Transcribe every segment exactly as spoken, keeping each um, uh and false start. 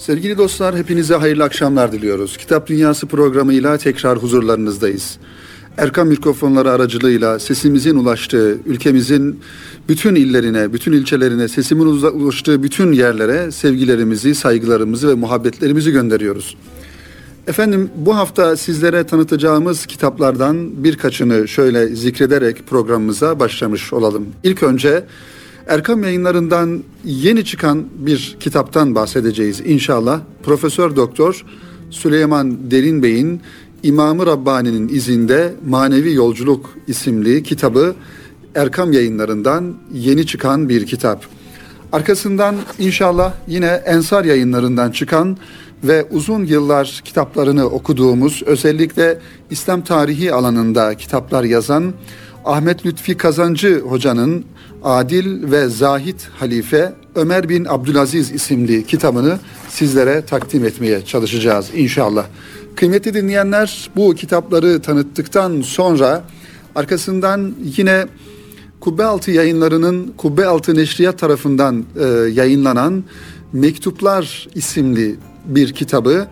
Sevgili dostlar, hepinize hayırlı akşamlar diliyoruz. Kitap Dünyası programıyla tekrar huzurlarınızdayız. Erkam mikrofonları aracılığıyla sesimizin ulaştığı, ülkemizin bütün illerine, bütün ilçelerine, sesimin ulaştığı bütün yerlere sevgilerimizi, saygılarımızı ve muhabbetlerimizi gönderiyoruz. Efendim, bu hafta sizlere tanıtacağımız kitaplardan birkaçını şöyle zikrederek programımıza başlamış olalım. İlk önce Erkam Yayınları'ndan yeni çıkan bir kitaptan bahsedeceğiz inşallah. Profesör Doktor Süleyman Derin Bey'in İmam-ı Rabbani'nin izinde Manevi Yolculuk isimli kitabı Erkam Yayınları'ndan yeni çıkan bir kitap. Arkasından inşallah yine Ensar Yayınları'ndan çıkan ve uzun yıllar kitaplarını okuduğumuz, özellikle İslam tarihi alanında kitaplar yazan Ahmet Lütfi Kazancı hocanın Adil ve Zahid Halife Ömer bin Abdülaziz isimli kitabını sizlere takdim etmeye çalışacağız inşallah. Kıymetli dinleyenler, bu kitapları tanıttıktan sonra arkasından yine Kubbealtı Yayınları'nın Kubbealtı Neşriyat tarafından e, yayınlanan Mektuplar isimli bir kitabı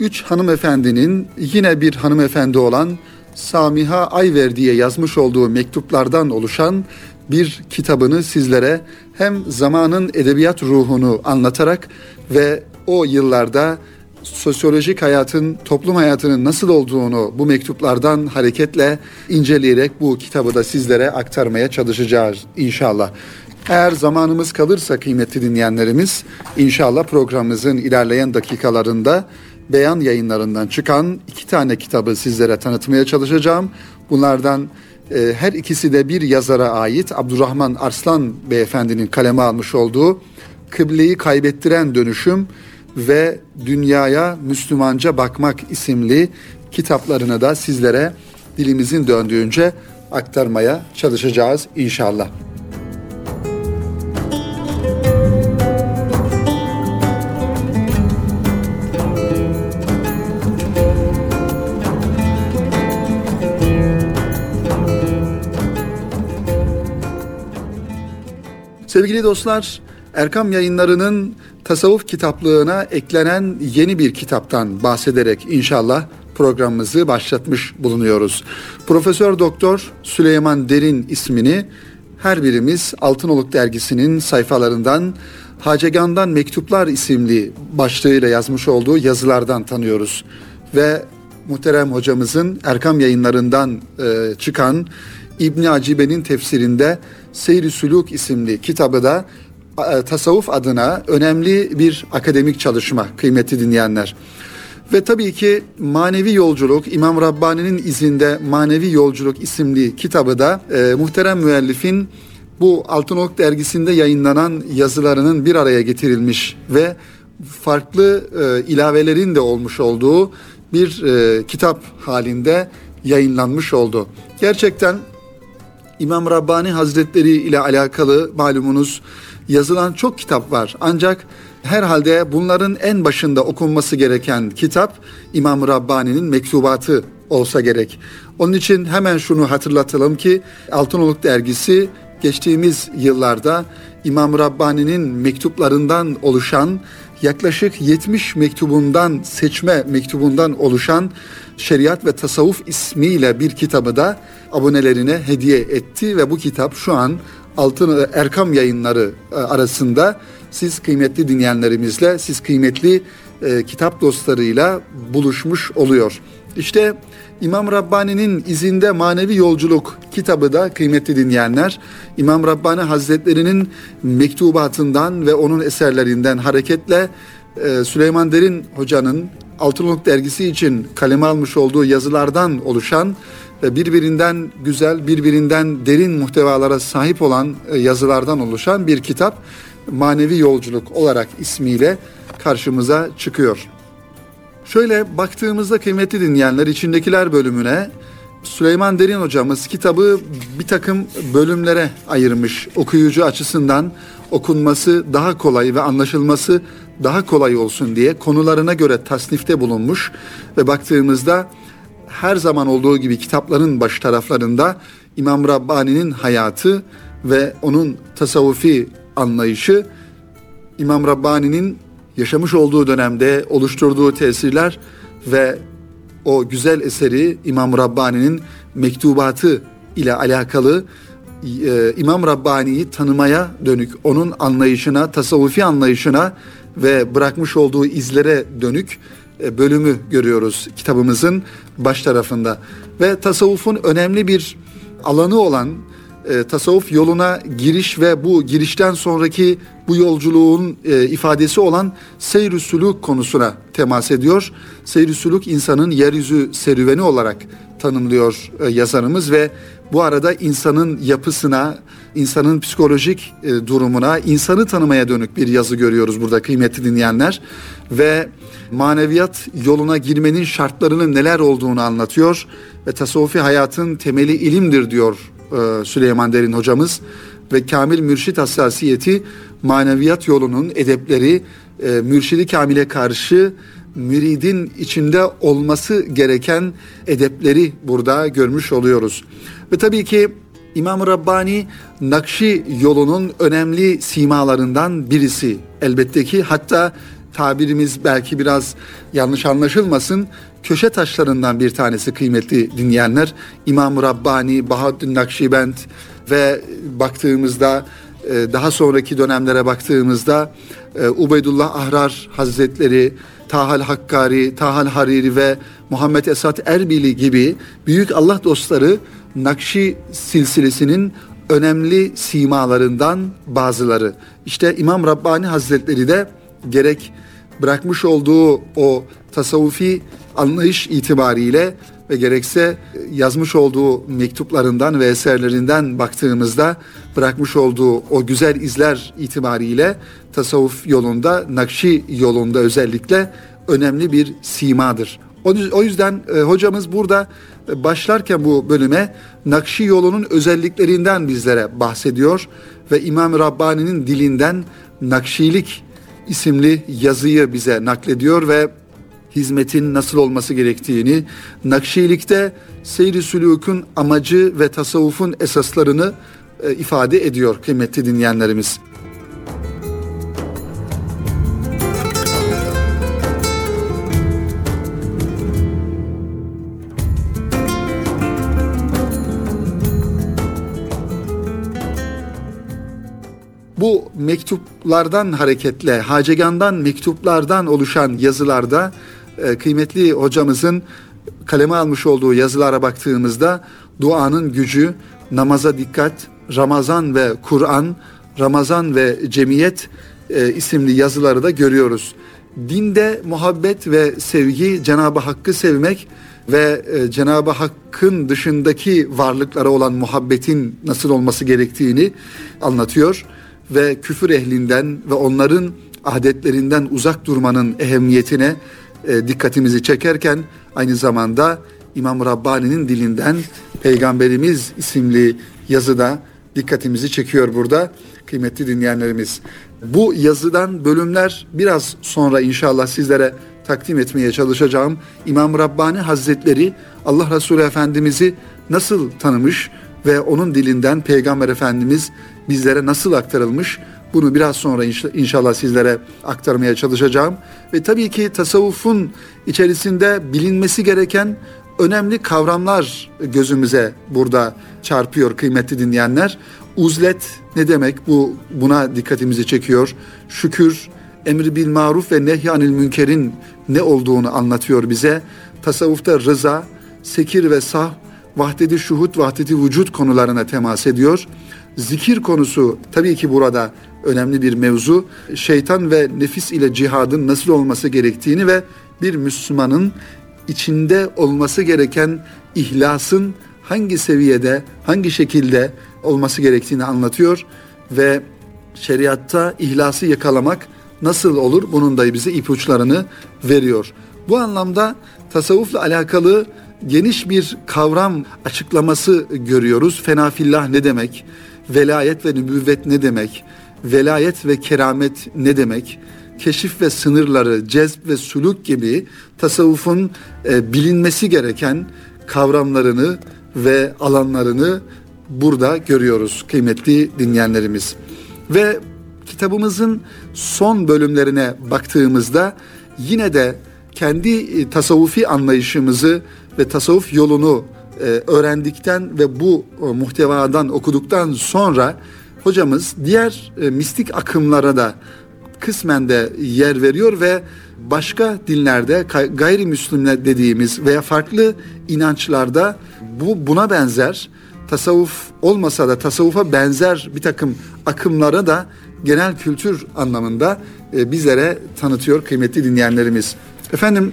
üç hanımefendinin, yine bir hanımefendi olan Samiha Ayverdi'ye yazmış olduğu mektuplardan oluşan bir kitabını sizlere hem zamanın edebiyat ruhunu anlatarak ve o yıllarda sosyolojik hayatın, toplum hayatının nasıl olduğunu bu mektuplardan hareketle inceleyerek bu kitabı da sizlere aktarmaya çalışacağız inşallah. Eğer zamanımız kalırsa kıymetli dinleyenlerimiz, inşallah programımızın ilerleyen dakikalarında Beyan Yayınları'ndan çıkan iki tane kitabı sizlere tanıtmaya çalışacağım. Bunlardan e, her ikisi de bir yazara ait, Abdurrahman Arslan beyefendinin kaleme almış olduğu Kıbleyi Kaybettiren Dönüşüm ve Dünyaya Müslümanca Bakmak isimli kitaplarını da sizlere dilimizin döndüğünce aktarmaya çalışacağız inşallah. Sevgili dostlar, Erkam Yayınları'nın tasavvuf kitaplığına eklenen yeni bir kitaptan bahsederek inşallah programımızı başlatmış bulunuyoruz. Profesör Doktor Süleyman Derin ismini her birimiz Altınoluk dergisinin sayfalarından Hacegan'dan Mektuplar isimli başlığıyla yazmış olduğu yazılardan tanıyoruz. Ve muhterem hocamızın Erkam Yayınları'ndan e, çıkan İbn Acibe'nin tefsirinde Seyr-i Sülûk isimli kitabı da tasavvuf adına önemli bir akademik çalışma kıymetli dinleyenler. Ve tabii ki Manevi Yolculuk, İmam Rabbani'nin izinde Manevi Yolculuk isimli kitabı da e, muhterem müellifin bu Altınoluk dergisinde yayınlanan yazılarının bir araya getirilmiş ve farklı e, ilavelerin de olmuş olduğu bir e, kitap halinde yayınlanmış oldu. Gerçekten İmam Rabbani Hazretleri ile alakalı malumunuz yazılan çok kitap var. Ancak herhalde bunların en başında okunması gereken kitap İmam Rabbani'nin mektubatı olsa gerek. Onun için hemen şunu hatırlatalım ki Altınoluk dergisi geçtiğimiz yıllarda İmam Rabbani'nin mektuplarından oluşan yaklaşık yetmiş mektubundan seçme mektubundan oluşan Şeriat ve Tasavvuf ismiyle bir kitabı da abonelerine hediye etti ve bu kitap şu an Altın Erkam Yayınları arasında siz kıymetli dinleyenlerimizle, siz kıymetli e, kitap dostlarıyla buluşmuş oluyor. İşte İmam Rabbani'nin izinde Manevi Yolculuk kitabı da kıymetli dinleyenler, İmam Rabbani Hazretleri'nin mektubatından ve onun eserlerinden hareketle e, Süleyman Derin Hoca'nın Altınoluk dergisi için kaleme almış olduğu yazılardan oluşan ve birbirinden güzel, birbirinden derin muhtevalara sahip olan yazılardan oluşan bir kitap Manevi Yolculuk olarak ismiyle karşımıza çıkıyor. Şöyle baktığımızda kıymetli dinleyenler, içindekiler bölümüne Süleyman Derin hocamız kitabı bir takım bölümlere ayırmış. Okuyucu açısından okunması daha kolay ve anlaşılması daha kolay olsun diye konularına göre tasnifte bulunmuş ve baktığımızda her zaman olduğu gibi kitapların baş taraflarında İmam Rabbani'nin hayatı ve onun tasavvufi anlayışı, İmam Rabbani'nin yaşamış olduğu dönemde oluşturduğu tesirler ve o güzel eseri İmam-ı Rabbani'nin mektubatı ile alakalı İmam Rabbani'yi tanımaya dönük, onun anlayışına, tasavvufi anlayışına ve bırakmış olduğu izlere dönük bölümü görüyoruz kitabımızın baş tarafında. Ve tasavvufun önemli bir alanı olan tasavvuf yoluna giriş ve bu girişten sonraki bu yolculuğun ifadesi olan seyr-i sülûk konusuna temas ediyor. Seyr-i sülûk insanın yeryüzü serüveni olarak tanımlıyor yazarımız ve bu arada insanın yapısına, insanın psikolojik durumuna, insanı tanımaya dönük bir yazı görüyoruz burada kıymetli dinleyenler. Ve maneviyat yoluna girmenin şartlarının neler olduğunu anlatıyor ve tasavvufi hayatın temeli ilimdir diyor Süleyman Derin hocamız ve kamil mürşit hassasiyeti maneviyat yolunun edepleri, mürşidi kamile karşı müridin içinde olması gereken edepleri burada görmüş oluyoruz. Ve tabii ki İmam-ı Rabbani Nakşi yolunun önemli simalarından birisi elbette ki, hatta tabirimiz belki biraz yanlış anlaşılmasın, köşe taşlarından bir tanesi kıymetli dinleyenler. İmam-ı Rabbani, Bahâeddin Nakşibend ve baktığımızda daha sonraki dönemlere baktığımızda Ubeydullah Ahrar Hazretleri, Tahal Hakkari, Tahal Hariri ve Muhammed Esad Erbilî gibi büyük Allah dostları Nakşi silsilesinin önemli simalarından bazıları. İşte İmam Rabbani Hazretleri de gerek bırakmış olduğu o tasavvufi anlayış itibariyle ve gerekse yazmış olduğu mektuplarından ve eserlerinden baktığımızda bırakmış olduğu o güzel izler itibariyle tasavvuf yolunda, Nakşi yolunda özellikle önemli bir simadır. O yüzden hocamız burada başlarken bu bölüme Nakşi yolunun özelliklerinden bizlere bahsediyor ve İmam-ı Rabbani'nin dilinden Nakşilik isimli yazıyı bize naklediyor ve hizmetin nasıl olması gerektiğini, Nakşilikte seyr-i sülûkun amacı ve tasavvufun esaslarını ifade ediyor kıymetli dinleyenlerimiz. Bu mektuplardan hareketle, Hacegan'dan mektuplardan oluşan yazılarda kıymetli hocamızın kaleme almış olduğu yazılara baktığımızda duanın gücü, namaza dikkat, Ramazan ve Kur'an, Ramazan ve cemiyet isimli yazıları da görüyoruz. Dinde muhabbet ve sevgi, Cenab-ı Hakk'ı sevmek ve Cenab-ı Hakk'ın dışındaki varlıklara olan muhabbetin nasıl olması gerektiğini anlatıyor ve küfür ehlinden ve onların adetlerinden uzak durmanın ehemmiyetine dikkatimizi çekerken aynı zamanda İmam Rabbani'nin dilinden Peygamberimiz isimli yazıda dikkatimizi çekiyor burada kıymetli dinleyenlerimiz. Bu yazıdan bölümler biraz sonra inşallah sizlere takdim etmeye çalışacağım. İmam Rabbani Hazretleri Allah Resulü Efendimiz'i nasıl tanımış ve onun dilinden Peygamber Efendimiz bizlere nasıl aktarılmış, bunu biraz sonra inşallah sizlere aktarmaya çalışacağım. Ve tabii ki tasavvufun içerisinde bilinmesi gereken önemli kavramlar gözümüze burada çarpıyor kıymetli dinleyenler. Uzlet ne demek? Bu buna dikkatimizi çekiyor. Şükür, emri bil maruf ve nehyanil münkerin ne olduğunu anlatıyor bize. Tasavvufta rıza, sekir ve sahv, vahdeti şuhud, vahdeti vücut konularına temas ediyor. Zikir konusu tabii ki burada önemli bir mevzu. Şeytan ve nefis ile cihadın nasıl olması gerektiğini ve bir Müslümanın içinde olması gereken ihlasın hangi seviyede, hangi şekilde olması gerektiğini anlatıyor. Ve şeriatta ihlası yakalamak nasıl olur? Bunun da bize ipuçlarını veriyor. Bu anlamda tasavvufla alakalı geniş bir kavram açıklaması görüyoruz. Fenafillah ne demek? Velayet ve nübüvvet ne demek? Velayet ve keramet ne demek? Keşif ve sınırları, cezb ve suluk gibi tasavvufun e, bilinmesi gereken kavramlarını ve alanlarını burada görüyoruz kıymetli dinleyenlerimiz. Ve kitabımızın son bölümlerine baktığımızda yine de kendi tasavvufi anlayışımızı ve tasavvuf yolunu öğrendikten ve bu muhtevadan okuduktan sonra hocamız diğer mistik akımlara da kısmen de yer veriyor ve başka dinlerde gayrimüslimler dediğimiz veya farklı inançlarda bu buna benzer tasavvuf olmasa da tasavvufa benzer bir takım akımlara da genel kültür anlamında bizlere tanıtıyor kıymetli dinleyenlerimiz. Efendim,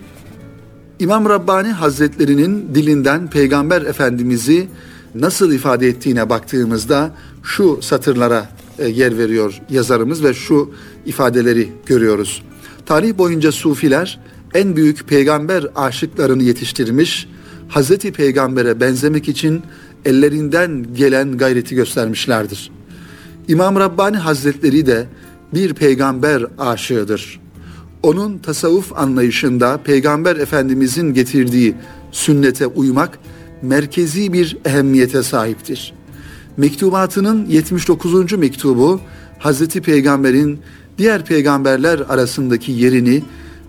İmam-ı Rabbani Hazretleri'nin dilinden Peygamber Efendimiz'i nasıl ifade ettiğine baktığımızda şu satırlara yer veriyor yazarımız ve şu ifadeleri görüyoruz. Tarih boyunca Sufiler en büyük peygamber aşıklarını yetiştirmiş, Hazreti Peygamber'e benzemek için ellerinden gelen gayreti göstermişlerdir. İmam-ı Rabbani Hazretleri de bir peygamber aşığıdır. Onun tasavvuf anlayışında Peygamber Efendimizin getirdiği sünnete uymak merkezi bir ehemmiyete sahiptir. Mektubatının yetmiş dokuzuncu mektubu Hazreti Peygamber'in diğer peygamberler arasındaki yerini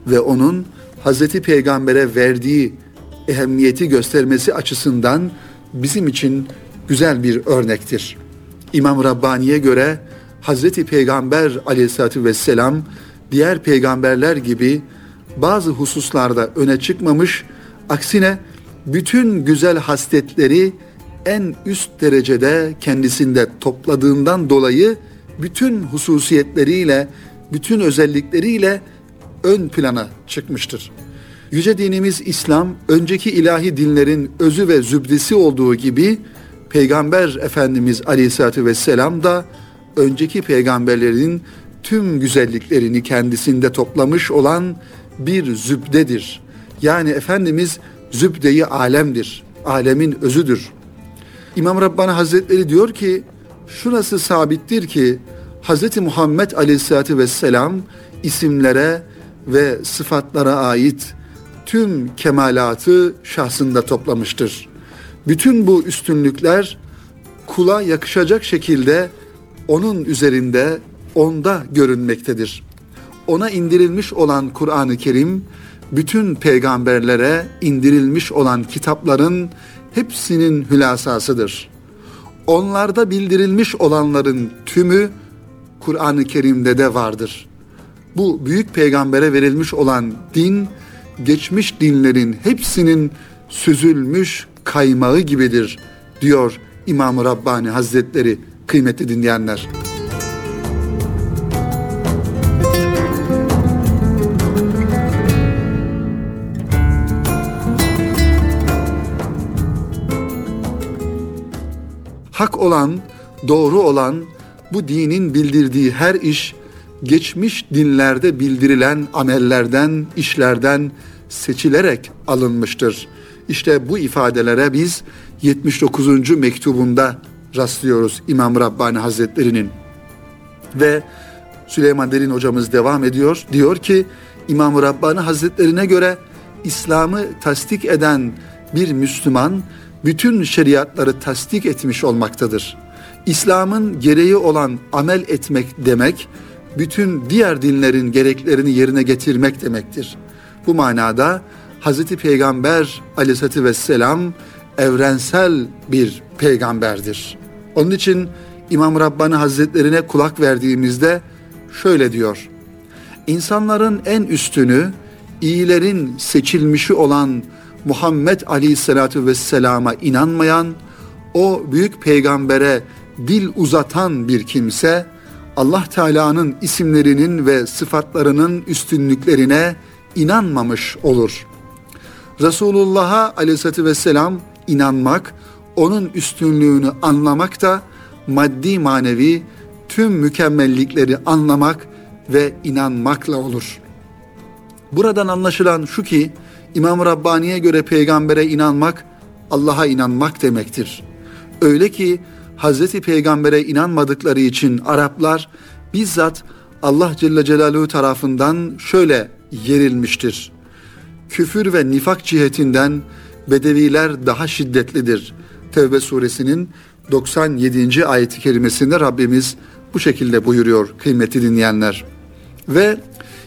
ve onun Hazreti Peygamber'e verdiği ehemmiyeti göstermesi açısından bizim için güzel bir örnektir. İmam Rabbani'ye göre Hazreti Peygamber Aleyhisselatü Vesselam diğer peygamberler gibi bazı hususlarda öne çıkmamış, aksine bütün güzel hasletleri en üst derecede kendisinde topladığından dolayı bütün hususiyetleriyle, bütün özellikleriyle ön plana çıkmıştır. Yüce dinimiz İslam, önceki ilahi dinlerin özü ve zübdesi olduğu gibi Peygamber Efendimiz Aleyhisselatü Vesselam da önceki peygamberlerin tüm güzelliklerini kendisinde toplamış olan bir zübdedir. Yani Efendimiz zübde-i alemdir, alemin özüdür. İmam Rabbani Hazretleri diyor ki, şurası sabittir ki Hazreti Muhammed Aleyhisselatü Vesselam isimlere ve sıfatlara ait tüm kemalatı şahsında toplamıştır. Bütün bu üstünlükler kula yakışacak şekilde onun üzerinde, onda görünmektedir. Ona indirilmiş olan Kur'an-ı Kerim, bütün peygamberlere indirilmiş olan kitapların hepsinin hülasasıdır. Onlarda bildirilmiş olanların tümü Kur'an-ı Kerim'de de vardır. Bu büyük peygambere verilmiş olan din, geçmiş dinlerin hepsinin süzülmüş kaymağı gibidir diyor İmam-ı Rabbani Hazretleri kıymetli dinleyenler. Hak olan, doğru olan bu dinin bildirdiği her iş, geçmiş dinlerde bildirilen amellerden, işlerden seçilerek alınmıştır. İşte bu ifadelere biz yetmiş dokuzuncu mektubunda rastlıyoruz İmam Rabbani Hazretleri'nin. Ve Süleyman Derin hocamız devam ediyor. Diyor ki, İmam Rabbani Hazretleri'ne göre İslam'ı tasdik eden bir Müslüman, bütün şeriatları tasdik etmiş olmaktadır. İslam'ın gereği olan amel etmek demek, bütün diğer dinlerin gereklerini yerine getirmek demektir. Bu manada Hz. Peygamber Aleyhisselatü Vesselam evrensel bir peygamberdir. Onun için İmam Rabbani Hazretlerine kulak verdiğimizde şöyle diyor: İnsanların en üstünü, iyilerin seçilmişi olan Muhammed Aleyhisselatü Vesselam'a inanmayan, o büyük peygambere dil uzatan bir kimse, Allah Teala'nın isimlerinin ve sıfatlarının üstünlüklerine inanmamış olur. Resulullah'a Aleyhisselatü Vesselam inanmak, onun üstünlüğünü anlamak da maddi manevi tüm mükemmellikleri anlamak ve inanmakla olur. Buradan anlaşılan şu ki, İmam-ı Rabbani'ye göre peygambere inanmak, Allah'a inanmak demektir. Öyle ki Hazreti Peygamber'e inanmadıkları için Araplar bizzat Allah Celle Celaluhu tarafından şöyle yerilmiştir: Küfür ve nifak cihetinden Bedeviler daha şiddetlidir. Tevbe suresinin doksan yedinci ayet-i kerimesinde Rabbimiz bu şekilde buyuruyor kıymetli dinleyenler. Ve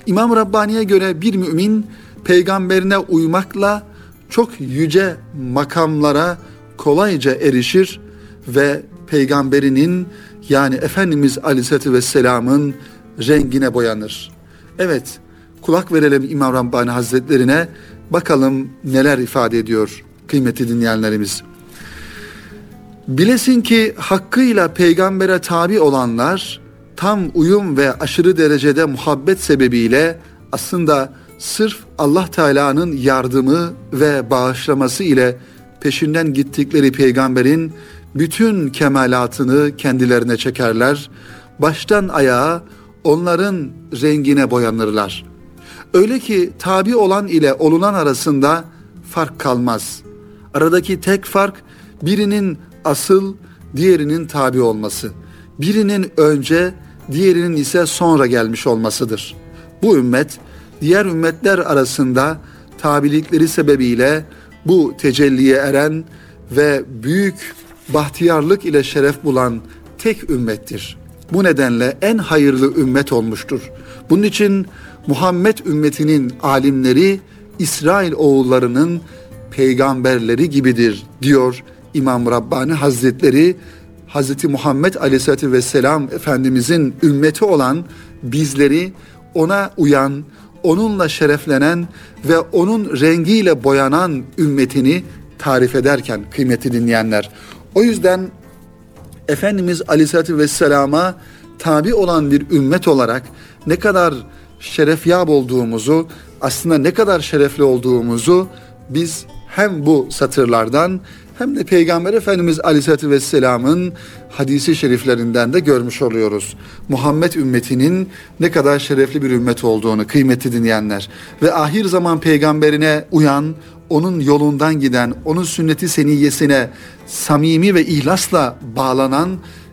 İmam-ı Rabbani'ye göre bir mümin peygamberine uymakla çok yüce makamlara kolayca erişir ve peygamberinin yani Efendimiz Aleyhisselatü Vesselam'ın rengine boyanır. Evet, kulak verelim İmam Rabbani Hazretlerine, bakalım neler ifade ediyor kıymetli dinleyenlerimiz. Bilesin ki hakkıyla peygambere tabi olanlar tam uyum ve aşırı derecede muhabbet sebebiyle aslında sırf Allah Teala'nın yardımı ve bağışlaması ile peşinden gittikleri peygamberin bütün kemalatını kendilerine çekerler, baştan ayağa onların rengine boyanırlar. Öyle ki tabi olan ile olunan arasında fark kalmaz. Aradaki tek fark birinin asıl, diğerinin tabi olması. Birinin önce, diğerinin ise sonra gelmiş olmasıdır. Bu ümmet, diğer ümmetler arasında tabilikleri sebebiyle bu tecelliye eren ve büyük bahtiyarlık ile şeref bulan tek ümmettir. Bu nedenle en hayırlı ümmet olmuştur. Bunun için Muhammed ümmetinin alimleri İsrail oğullarının peygamberleri gibidir diyor İmam Rabbani Hazretleri. Hazreti Muhammed Aleyhisselatü Vesselam Efendimizin ümmeti olan bizleri ona uyan, onunla şereflenen ve onun rengiyle boyanan ümmetini tarif ederken kıymetli dinleyenler. O yüzden Efendimiz Aleyhisselatü Vesselam'a tabi olan bir ümmet olarak ne kadar şerefyab olduğumuzu, aslında ne kadar şerefli olduğumuzu biz hem bu satırlardan hem de Peygamber Efendimiz Aleyhisselatü Vesselam'ın hadisi şeriflerinden de görmüş oluyoruz. Muhammed ümmetinin ne kadar şerefli bir ümmet olduğunu kıymetli dinleyenler. Ve ahir zaman peygamberine uyan, onun yolundan giden, onun sünneti seniyyesine samimi ve ihlasla bağlanan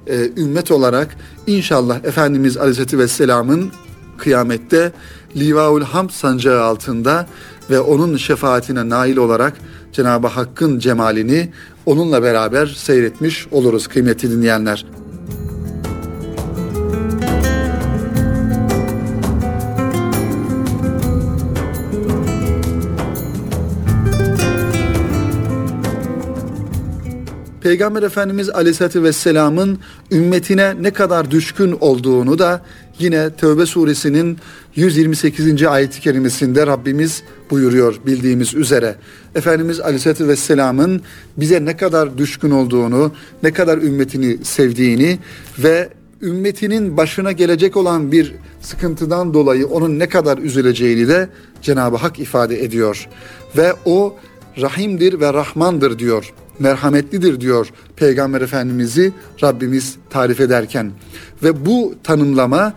e, ümmet olarak inşallah Efendimiz Aleyhisselatü Vesselam'ın kıyamette Livaul Hamd sancağı altında ve onun şefaatine nail olarak Cenab-ı Hakk'ın cemalini onunla beraber seyretmiş oluruz kıymetli dinleyenler. Peygamber Efendimiz Aleyhisselatü Vesselam'ın ümmetine ne kadar düşkün olduğunu da yine Tevbe suresinin yüz yirmi sekizinci ayet-i kerimesinde Rabbimiz buyuruyor bildiğimiz üzere. Efendimiz Aleyhisselatü Vesselam'ın bize ne kadar düşkün olduğunu, ne kadar ümmetini sevdiğini ve ümmetinin başına gelecek olan bir sıkıntıdan dolayı onun ne kadar üzüleceğini de Cenab-ı Hak ifade ediyor. Ve o rahimdir ve rahmandır diyor. Merhametlidir diyor Peygamber Efendimiz'i Rabbimiz tarif ederken. Ve bu tanımlama,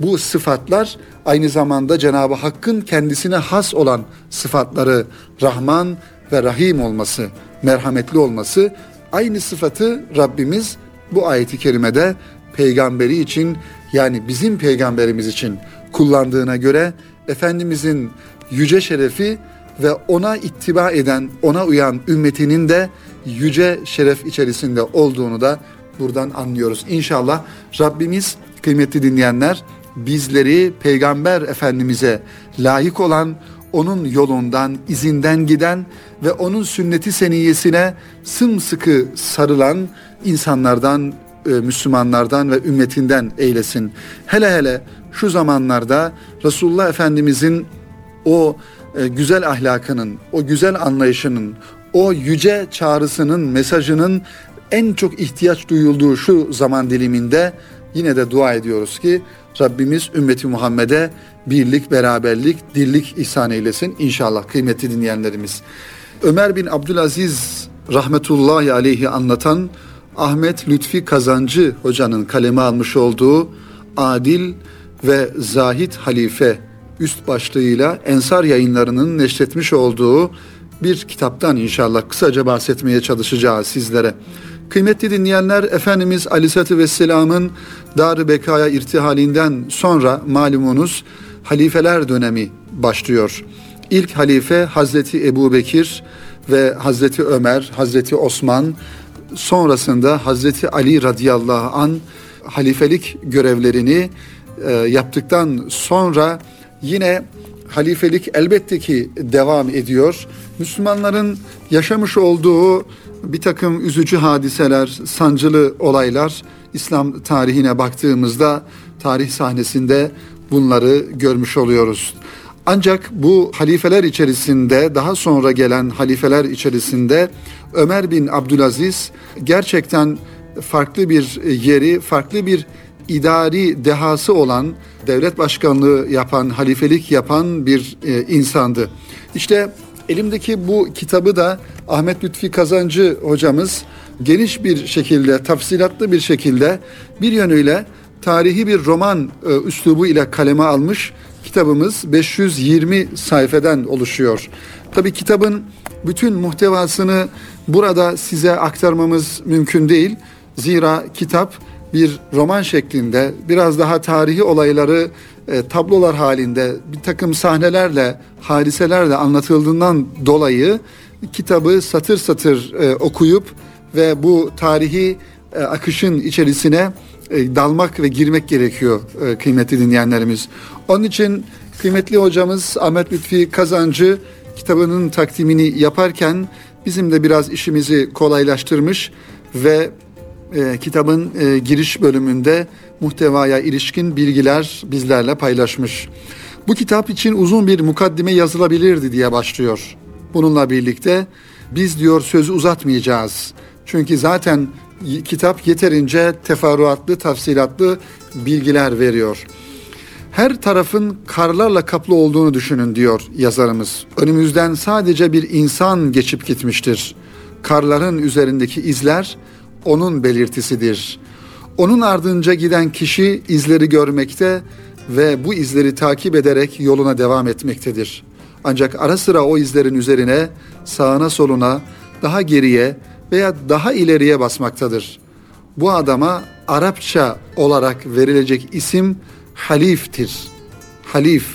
bu sıfatlar aynı zamanda Cenab-ı Hakk'ın kendisine has olan sıfatları, Rahman ve Rahim olması, merhametli olması, aynı sıfatı Rabbimiz bu ayeti kerimede peygamberi için, yani bizim peygamberimiz için kullandığına göre Efendimiz'in yüce şerefi ve ona ittiba eden, ona uyan ümmetinin de yüce şeref içerisinde olduğunu da buradan anlıyoruz. İnşallah Rabbimiz kıymetli dinleyenler bizleri Peygamber Efendimiz'e layık olan, onun yolundan, izinden giden ve onun sünneti seniyyesine sımsıkı sarılan insanlardan, Müslümanlardan ve ümmetinden eylesin. Hele hele şu zamanlarda Resulullah Efendimiz'in o güzel ahlakının, o güzel anlayışının, o yüce çağrısının, mesajının en çok ihtiyaç duyulduğu şu zaman diliminde yine de dua ediyoruz ki Rabbimiz ümmeti Muhammed'e birlik, beraberlik, dirlik ihsan eylesin inşallah kıymetli dinleyenlerimiz. Ömer bin Abdülaziz rahmetullahi aleyhi anlatan Ahmet Lütfi Kazancı hocanın kaleme almış olduğu Adil ve Zahid Halife üst başlığıyla Ensar Yayınları'nın neşretmiş olduğu bir kitaptan inşallah kısaca bahsetmeye çalışacağız sizlere. Kıymetli dinleyenler, Efendimiz Aleyhisselatü Vesselam'ın Dar-ı Beka'ya irtihalinden sonra malumunuz halifeler dönemi başlıyor. İlk halife Hazreti Ebu Bekir ve Hazreti Ömer, Hazreti Osman, sonrasında Hazreti Ali radıyallahu anh halifelik görevlerini e, yaptıktan sonra yine halifelik elbette ki devam ediyor. Müslümanların yaşamış olduğu bir takım üzücü hadiseler, sancılı olaylar, İslam tarihine baktığımızda tarih sahnesinde bunları görmüş oluyoruz. Ancak bu halifeler içerisinde, daha sonra gelen halifeler içerisinde Ömer bin Abdülaziz gerçekten farklı bir yeri, farklı bir idari dehası olan, devlet başkanlığı yapan, halifelik yapan bir insandı. İşte elimdeki bu kitabı da Ahmet Lütfi Kazancı hocamız geniş bir şekilde, tafsilatlı bir şekilde, bir yönüyle tarihi bir roman üslubu ile kaleme almış. Kitabımız beş yüz yirmi sayfadan oluşuyor. Tabii kitabın bütün muhtevasını burada size aktarmamız mümkün değil. Zira kitap bir roman şeklinde, biraz daha tarihi olayları e, tablolar halinde, bir takım sahnelerle, hadiselerle anlatıldığından dolayı kitabı satır satır e, okuyup ve bu tarihi e, akışın içerisine e, dalmak ve girmek gerekiyor e, kıymetli dinleyenlerimiz. Onun için kıymetli hocamız Ahmet Lütfi Kazancı kitabının takdimini yaparken bizim de biraz işimizi kolaylaştırmış ve E, kitabın e, giriş bölümünde muhtevaya ilişkin bilgiler bizlerle paylaşmış. Bu kitap için uzun bir mukaddime yazılabilirdi diye başlıyor. Bununla birlikte biz diyor sözü uzatmayacağız. Çünkü zaten y- kitap yeterince teferruatlı, tafsilatlı bilgiler veriyor. Her tarafın karlarla kaplı olduğunu düşünün diyor yazarımız. Önümüzden sadece bir insan geçip gitmiştir. Karların üzerindeki izler onun belirtisidir. Onun ardınca giden kişi izleri görmekte ve bu izleri takip ederek yoluna devam etmektedir. Ancak ara sıra o izlerin üzerine, sağına soluna, daha geriye veya daha ileriye basmaktadır. Bu adama Arapça olarak verilecek isim haliftir. Halif,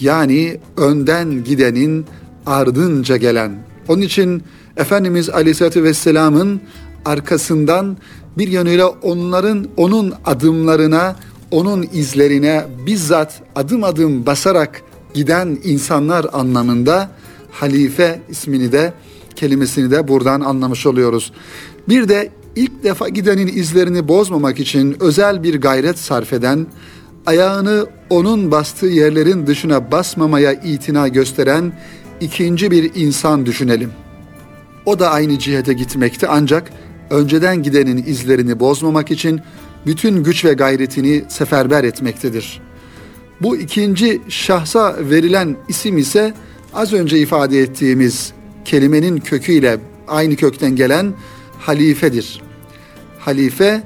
yani önden gidenin ardınca gelen. Onun için Efendimiz Aleyhisselatü Vesselam'ın arkasından bir yönüyle onların, onun adımlarına, onun izlerine bizzat adım adım basarak giden insanlar anlamında halife ismini de, kelimesini de buradan anlamış oluyoruz. Bir de ilk defa gidenin izlerini bozmamak için özel bir gayret sarf eden, ayağını onun bastığı yerlerin dışına basmamaya itina gösteren ikinci bir insan düşünelim. O da aynı cihete gitmekte, ancak önceden gidenin izlerini bozmamak için bütün güç ve gayretini seferber etmektedir. Bu ikinci şahsa verilen isim ise az önce ifade ettiğimiz kelimenin köküyle aynı kökten gelen halifedir. Halife,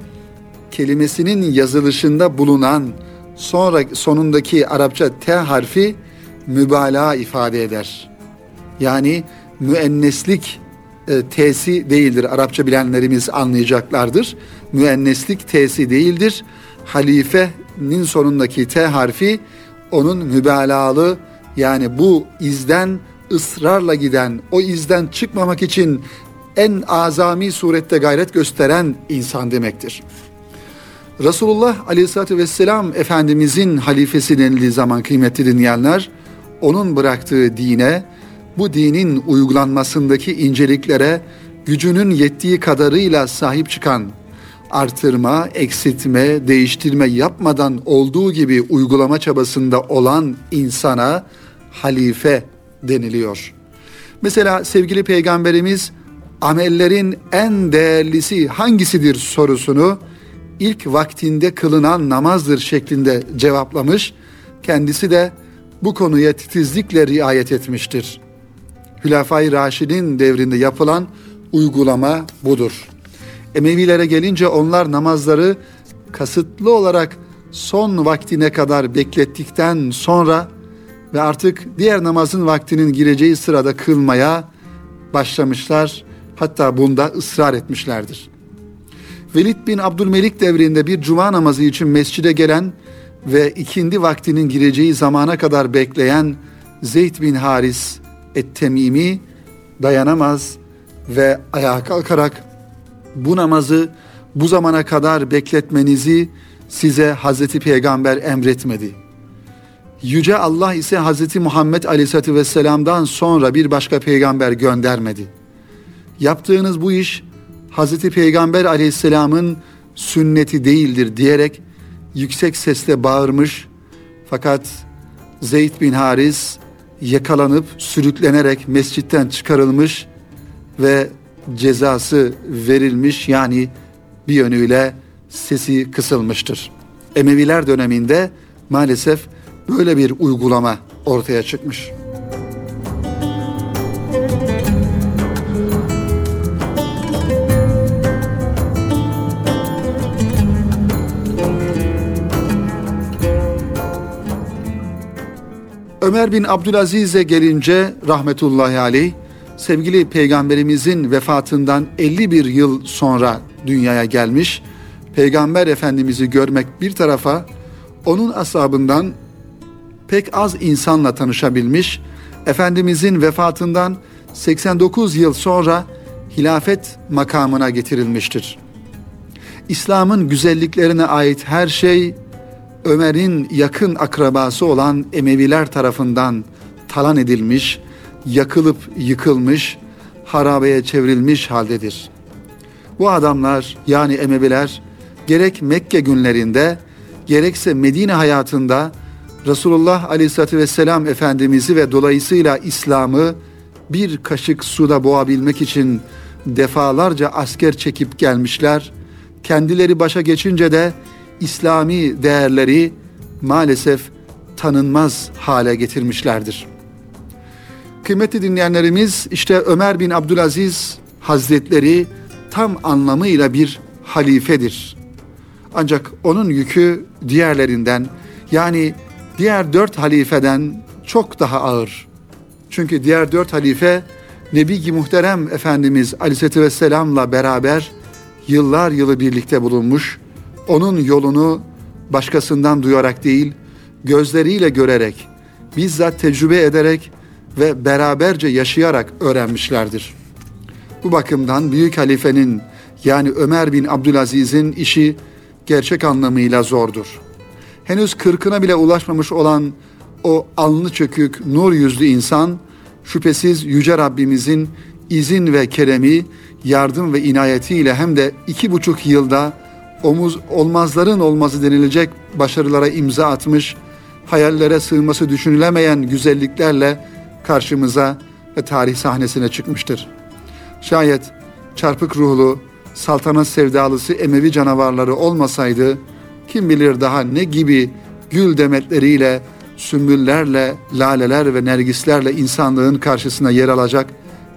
kelimesinin yazılışında bulunan sonra sonundaki Arapça T harfi mübalağa ifade eder. Yani müenneslik T'si değildir. Arapça bilenlerimiz anlayacaklardır. Müenneslik T'si değildir. Halifenin sonundaki T harfi onun mübalağalı, yani bu izden ısrarla giden, o izden çıkmamak için en azami surette gayret gösteren insan demektir. Resulullah Aleyhisselatü Vesselam Efendimizin halifesi denildiği zaman kıymetli dinleyenler, onun bıraktığı dine, bu dinin uygulanmasındaki inceliklere gücünün yettiği kadarıyla sahip çıkan, artırma, eksiltme, değiştirme yapmadan olduğu gibi uygulama çabasında olan insana halife deniliyor. Mesela sevgili Peygamberimiz, amellerin en değerlisi hangisidir sorusunu ilk vaktinde kılınan namazdır şeklinde cevaplamış, kendisi de bu konuya titizlikle riayet etmiştir. Hülefai Raşid'in devrinde yapılan uygulama budur. Emevilere gelince onlar namazları kasıtlı olarak son vaktine kadar beklettikten sonra ve artık diğer namazın vaktinin gireceği sırada kılmaya başlamışlar. Hatta bunda ısrar etmişlerdir. Velid bin Abdülmelik devrinde bir cuma namazı için mescide gelen ve ikindi vaktinin gireceği zamana kadar bekleyen Zeyd bin Haris Et-Temimi dayanamaz ve ayağa kalkarak bu namazı bu zamana kadar bekletmenizi size Hazreti Peygamber emretmedi. Yüce Allah ise Hazreti Muhammed Aleyhisselatü Vesselam'dan sonra bir başka peygamber göndermedi. Yaptığınız bu iş Hazreti Peygamber Aleyhisselam'ın sünneti değildir diyerek yüksek sesle bağırmış, fakat Zeyd bin Haris yakalanıp sürüklenerek mescitten çıkarılmış ve cezası verilmiş, yani bir yönüyle sesi kısılmıştır. Emeviler döneminde maalesef böyle bir uygulama ortaya çıkmış. Ömer bin Abdülaziz'e gelince rahmetullahi aleyh, sevgili Peygamberimizin vefatından elli bir yıl sonra dünyaya gelmiş. Peygamber Efendimiz'i görmek bir tarafa, onun ashabından pek az insanla tanışabilmiş. Efendimizin vefatından seksen dokuz yıl sonra hilafet makamına getirilmiştir. İslam'ın güzelliklerine ait her şey Ömer'in yakın akrabası olan Emeviler tarafından talan edilmiş, yakılıp yıkılmış, harabeye çevrilmiş haldedir. Bu adamlar, yani Emeviler, gerek Mekke günlerinde gerekse Medine hayatında Resulullah Aleyhisselatü Vesselam Efendimiz'i ve dolayısıyla İslam'ı bir kaşık suda boğabilmek için defalarca asker çekip gelmişler. Kendileri başa geçince de İslami değerleri maalesef tanınmaz hale getirmişlerdir. Kıymetli dinleyenlerimiz, işte Ömer bin Abdülaziz Hazretleri tam anlamıyla bir halifedir. Ancak onun yükü diğerlerinden, yani diğer dört halifeden çok daha ağır. Çünkü diğer dört halife Nebi-i Muhterem Efendimiz Aleyhisselatü Vesselam'la beraber yıllar yılı birlikte bulunmuş, onun yolunu başkasından duyarak değil, gözleriyle görerek, bizzat tecrübe ederek ve beraberce yaşayarak öğrenmişlerdir. Bu bakımdan büyük halifenin, yani Ömer bin Abdülaziz'in işi gerçek anlamıyla zordur. Henüz kırkına bile ulaşmamış olan o alnı çökük, nur yüzlü insan, şüphesiz Yüce Rabbimizin izin ve keremi, yardım ve inayetiyle hem de iki buçuk yılda omuz olmazların olması denilecek başarılara imza atmış, hayallere sığması düşünülemeyen güzelliklerle karşımıza ve tarih sahnesine çıkmıştır. Şayet çarpık ruhlu, saltanat sevdalısı Emevi canavarları olmasaydı, kim bilir daha ne gibi gül demetleriyle, sümbüllerle, laleler ve nergislerle insanlığın karşısına yer alacak,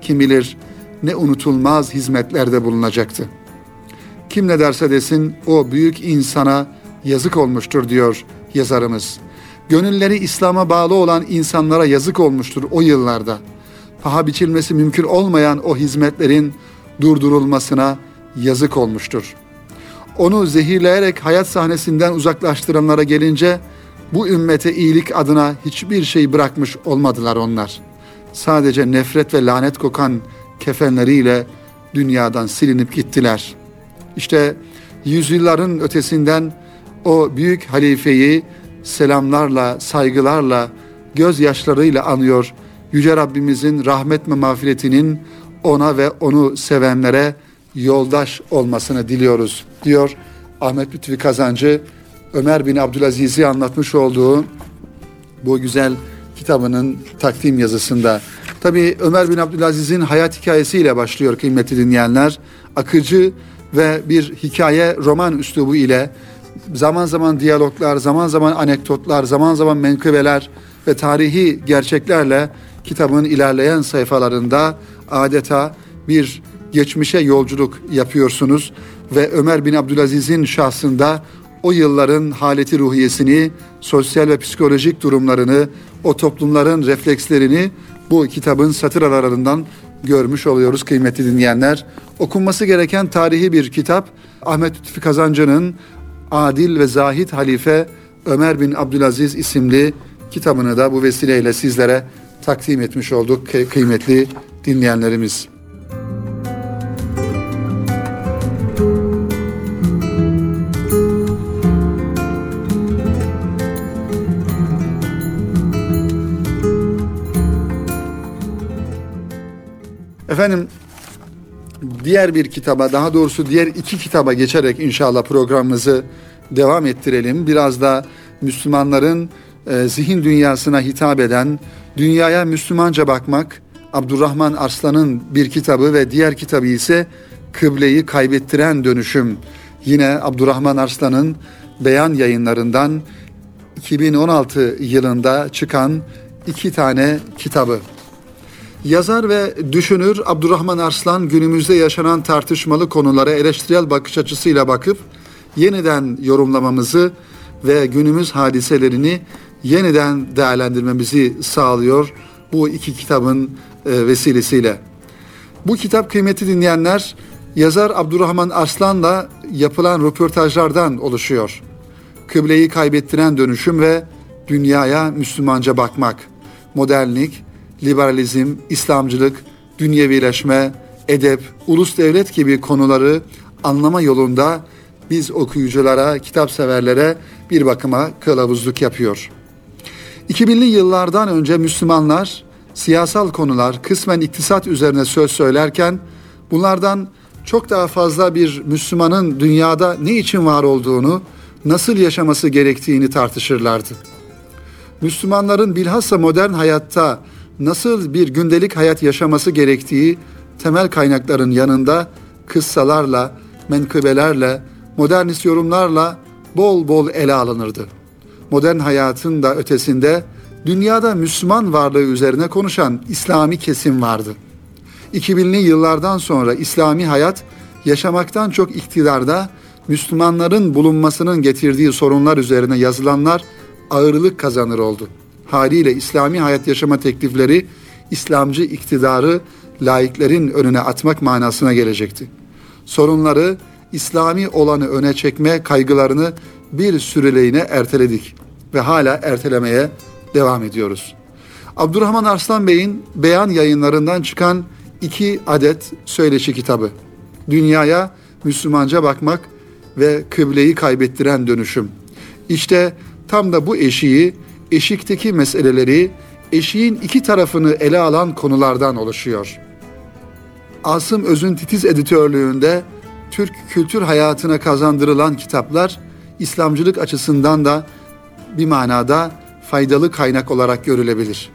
kim bilir ne unutulmaz hizmetlerde bulunacaktı. Kim ne derse desin o büyük insana yazık olmuştur diyor yazarımız. Gönülleri İslam'a bağlı olan insanlara yazık olmuştur o yıllarda. Paha biçilmesi mümkün olmayan o hizmetlerin durdurulmasına yazık olmuştur. Onu zehirleyerek hayat sahnesinden uzaklaştıranlara gelince, bu ümmete iyilik adına hiçbir şey bırakmış olmadılar onlar. Sadece nefret ve lanet kokan kefenleriyle dünyadan silinip gittiler. İşte yüzyılların ötesinden o büyük halifeyi selamlarla, saygılarla, gözyaşlarıyla anıyor. Yüce Rabbimizin rahmet ve mağfiretinin ona ve onu sevenlere yoldaş olmasını diliyoruz diyor Ahmet Lütfi Kazancı, Ömer bin Abdülaziz'i anlatmış olduğu bu güzel kitabının takdim yazısında. Tabii Ömer bin Abdülaziz'in hayat hikayesiyle başlıyor kıymetli dinleyenler. Akıcı ve bir hikaye roman üslubu ile zaman zaman diyaloglar, zaman zaman anekdotlar, zaman zaman menkıbeler ve tarihi gerçeklerle kitabın ilerleyen sayfalarında adeta bir geçmişe yolculuk yapıyorsunuz ve Ömer bin Abdülaziz'in şahsında o yılların haleti ruhiyesini, sosyal ve psikolojik durumlarını, o toplumların reflekslerini bu kitabın satır aralarından görmüş oluyoruz kıymetli dinleyenler. Okunması gereken tarihi bir kitap. Ahmet Lütfi Kazancı'nın Adil ve Zahid Halife Ömer bin Abdülaziz isimli kitabını da bu vesileyle sizlere takdim etmiş olduk kıymetli dinleyenlerimiz. Efendim diğer bir kitaba, daha doğrusu diğer iki kitaba geçerek inşallah programımızı devam ettirelim. Biraz da Müslümanların e, zihin dünyasına hitap eden Dünyaya Müslümanca Bakmak, Abdurrahman Arslan'ın bir kitabı ve diğer kitabı ise Kıbleyi Kaybettiren Dönüşüm. Yine Abdurrahman Arslan'ın Beyan Yayınlarından iki bin on altı yılında çıkan iki tane kitabı. Yazar ve düşünür Abdurrahman Arslan günümüzde yaşanan tartışmalı konulara eleştirel bakış açısıyla bakıp yeniden yorumlamamızı ve günümüz hadiselerini yeniden değerlendirmemizi sağlıyor bu iki kitabın vesilesiyle. Bu kitap, kıymetli dinleyenler, yazar Abdurrahman Arslan'la yapılan röportajlardan oluşuyor. Kıbleyi Kaybettiren Dönüşüm ve Dünyaya Müslümanca Bakmak, modernlik, liberalizm, İslamcılık, dünyevileşme, edep, ulus devlet gibi konuları anlama yolunda biz okuyuculara, kitap severlere bir bakıma kılavuzluk yapıyor. iki binli yıllardan önce Müslümanlar siyasal konular, kısmen iktisat üzerine söz söylerken bunlardan çok daha fazla bir Müslümanın dünyada ne için var olduğunu, nasıl yaşaması gerektiğini tartışırlardı. Müslümanların bilhassa modern hayatta nasıl bir gündelik hayat yaşaması gerektiği temel kaynakların yanında kıssalarla, menkıbelerle, modernist yorumlarla bol bol ele alınırdı. Modern hayatın da ötesinde dünyada Müslüman varlığı üzerine konuşan İslami kesim vardı. iki binli yıllardan sonra İslami hayat yaşamaktan çok iktidarda, Müslümanların bulunmasının getirdiği sorunlar üzerine yazılanlar ağırlık kazanır oldu. Haliyle İslami hayat yaşama teklifleri İslamcı iktidarı laiklerin önüne atmak manasına gelecekti. Sorunları, İslami olanı öne çekme kaygılarını bir süreliğine erteledik ve hala ertelemeye devam ediyoruz. Abdurrahman Arslan Bey'in Beyan Yayınlarından çıkan iki adet söyleşi kitabı, Dünyaya Müslümanca Bakmak ve Kıbleyi Kaybettiren Dönüşüm, İşte tam da bu eşiği, eşikteki meseleleri, eşiğin iki tarafını ele alan konulardan oluşuyor. Asım Öz'ün titiz editörlüğünde Türk kültür hayatına kazandırılan kitaplar, İslamcılık açısından da bir manada faydalı kaynak olarak görülebilir.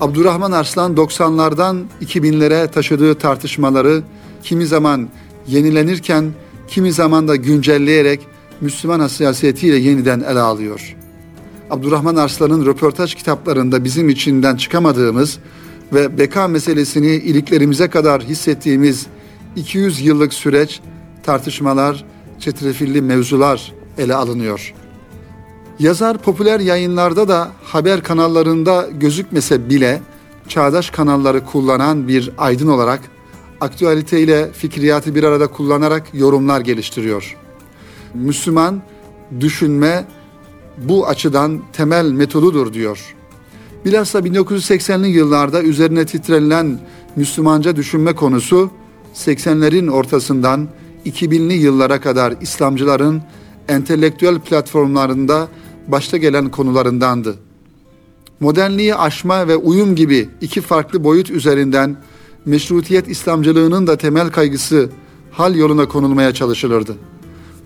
Abdurrahman Arslan doksanlardan iki binlere taşıdığı tartışmaları kimi zaman yenilenirken, kimi zaman da güncelleyerek Müslüman hassasiyetiyle yeniden ele alıyor. Abdurrahman Arslan'ın röportaj kitaplarında bizim içinden çıkamadığımız ve beka meselesini iliklerimize kadar hissettiğimiz iki yüz yıllık süreç, tartışmalar, çetrefilli mevzular ele alınıyor. Yazar popüler yayınlarda da haber kanallarında gözükmese bile çağdaş kanalları kullanan bir aydın olarak aktüeliteyle fikriyatı bir arada kullanarak yorumlar geliştiriyor. Müslüman düşünme bu açıdan temel metodudur diyor. Bilhassa bin dokuz yüz seksenli yıllarda üzerine titrenilen Müslümanca düşünme konusu seksenlerin ortasından iki binli yıllara kadar İslamcıların entelektüel platformlarında başta gelen konularındandı. Modernliği aşma ve uyum gibi iki farklı boyut üzerinden meşrutiyet İslamcılığının da temel kaygısı hal yoluna konulmaya çalışılırdı.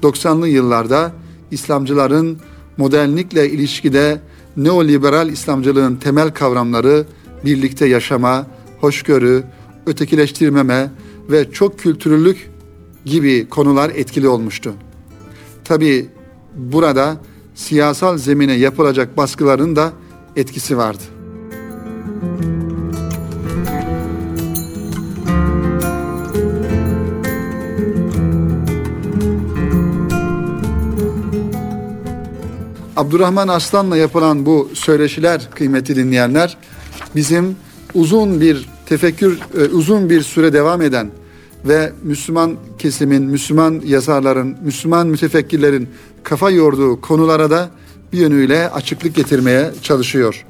doksanlı yıllarda İslamcıların modernlikle ilişkide neoliberal İslamcılığın temel kavramları birlikte yaşama, hoşgörü, ötekileştirmeme ve çok kültürlülük gibi konular etkili olmuştu. Tabii burada siyasal zemine yapılacak baskıların da etkisi vardı. Abdurrahman Arslan'la yapılan bu söyleşiler, kıymetli dinleyenler, bizim uzun bir tefekkür, uzun bir süre devam eden ve Müslüman kesimin, Müslüman yazarların, Müslüman mütefekkirlerin kafa yorduğu konulara da bir yönüyle açıklık getirmeye çalışıyor.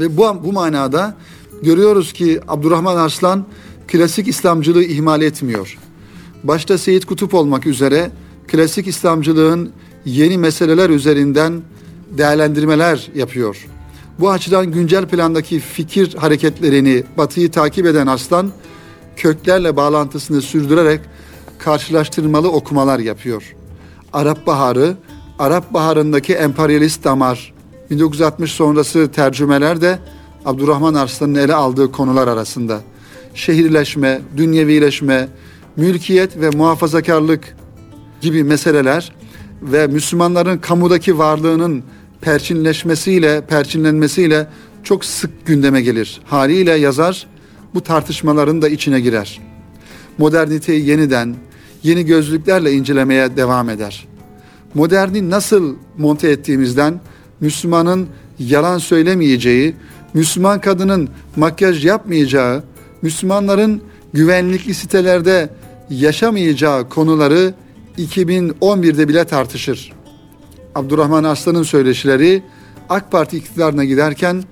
Ve bu, bu manada görüyoruz ki Abdurrahman Arslan klasik İslamcılığı ihmal etmiyor. Başta Seyit Kutup olmak üzere klasik İslamcılığın yeni meseleler üzerinden değerlendirmeler yapıyor. Bu açıdan güncel plandaki fikir hareketlerini, Batı'yı takip eden Arslan, köklerle bağlantısını sürdürerek karşılaştırmalı okumalar yapıyor. Arap Baharı, Arap Baharı'ndaki emperyalist damar, bin dokuz yüz altmış sonrası tercümeler de Abdurrahman Arslan'ın ele aldığı konular arasında. Şehirleşme, dünyevileşme, mülkiyet ve muhafazakarlık gibi meseleler ve Müslümanların kamudaki varlığının perçinleşmesiyle, perçinlenmesiyle çok sık gündeme gelir. Haliyle yazar bu tartışmaların da içine girer. Moderniteyi yeniden, yeni gözlüklerle incelemeye devam eder. Moderni nasıl monte ettiğimizden, Müslümanın yalan söylemeyeceği, Müslüman kadının makyaj yapmayacağı, Müslümanların güvenlikli sitelerde yaşamayacağı konuları iki bin on birde bile tartışır. Abdurrahman Arslan'ın söyleşileri AK Parti iktidarına giderken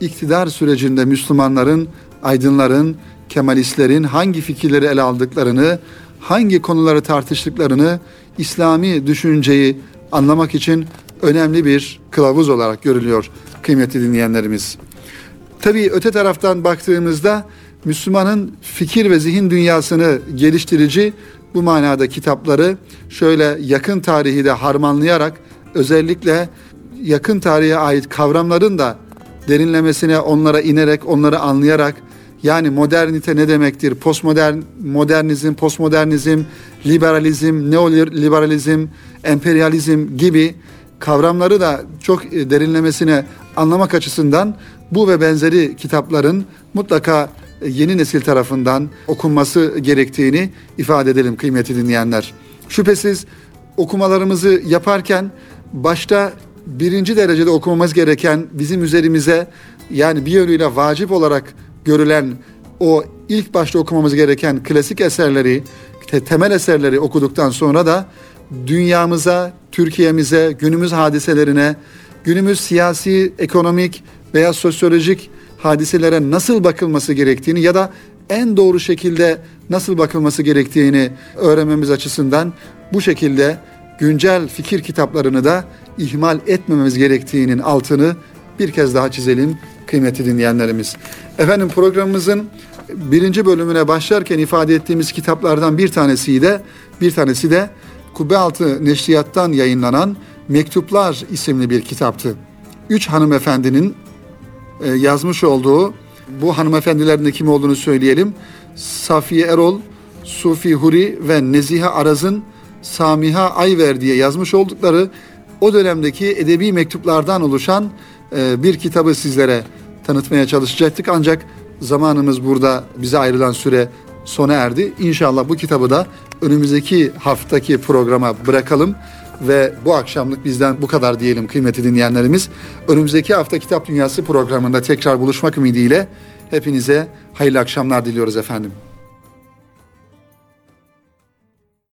iktidar sürecinde Müslümanların, aydınların, Kemalistlerin hangi fikirleri ele aldıklarını, hangi konuları tartıştıklarını, İslami düşünceyi anlamak için önemli bir kılavuz olarak görülüyor kıymetli dinleyenlerimiz. Tabii öte taraftan baktığımızda Müslümanın fikir ve zihin dünyasını geliştirici bu manada kitapları şöyle yakın tarihi de harmanlayarak özellikle yakın tarihe ait kavramların da derinlemesine onlara inerek, onları anlayarak, yani modernite ne demektir, postmodern, modernizm, postmodernizm, liberalizm, neoliberalizm, emperyalizm gibi kavramları da çok derinlemesine anlamak açısından bu ve benzeri kitapların mutlaka yeni nesil tarafından okunması gerektiğini ifade edelim kıymetli dinleyenler. Şüphesiz okumalarımızı yaparken başta birinci derecede okumamız gereken bizim üzerimize, yani bir yönüyle vacip olarak görülen o ilk başta okumamız gereken klasik eserleri, temel eserleri okuduktan sonra da dünyamıza, Türkiye'mize, günümüz hadiselerine, günümüz siyasi, ekonomik veya sosyolojik hadiselere nasıl bakılması gerektiğini ya da en doğru şekilde nasıl bakılması gerektiğini öğrenmemiz açısından bu şekilde güncel fikir kitaplarını da ihmal etmememiz gerektiğinin altını bir kez daha çizelim kıymetli dinleyenlerimiz. Efendim, programımızın birinci bölümüne başlarken ifade ettiğimiz kitaplardan bir tanesi de bir tanesi de Kubbealtı Neşriyat'tan yayınlanan Mektuplar isimli bir kitaptı. Üç hanımefendinin yazmış olduğu, bu hanımefendilerin de kim olduğunu söyleyelim. Safiye Erol, Sufi Huri ve Nezihe Araz'ın Samiha Ayver diye yazmış oldukları o dönemdeki edebi mektuplardan oluşan bir kitabı sizlere tanıtmaya çalışacaktık. Ancak zamanımız burada, bize ayrılan süre sona erdi. İnşallah bu kitabı da önümüzdeki haftaki programa bırakalım. Ve bu akşamlık bizden bu kadar diyelim kıymetli dinleyenlerimiz. Önümüzdeki hafta Kitap Dünyası programında tekrar buluşmak ümidiyle hepinize hayırlı akşamlar diliyoruz efendim.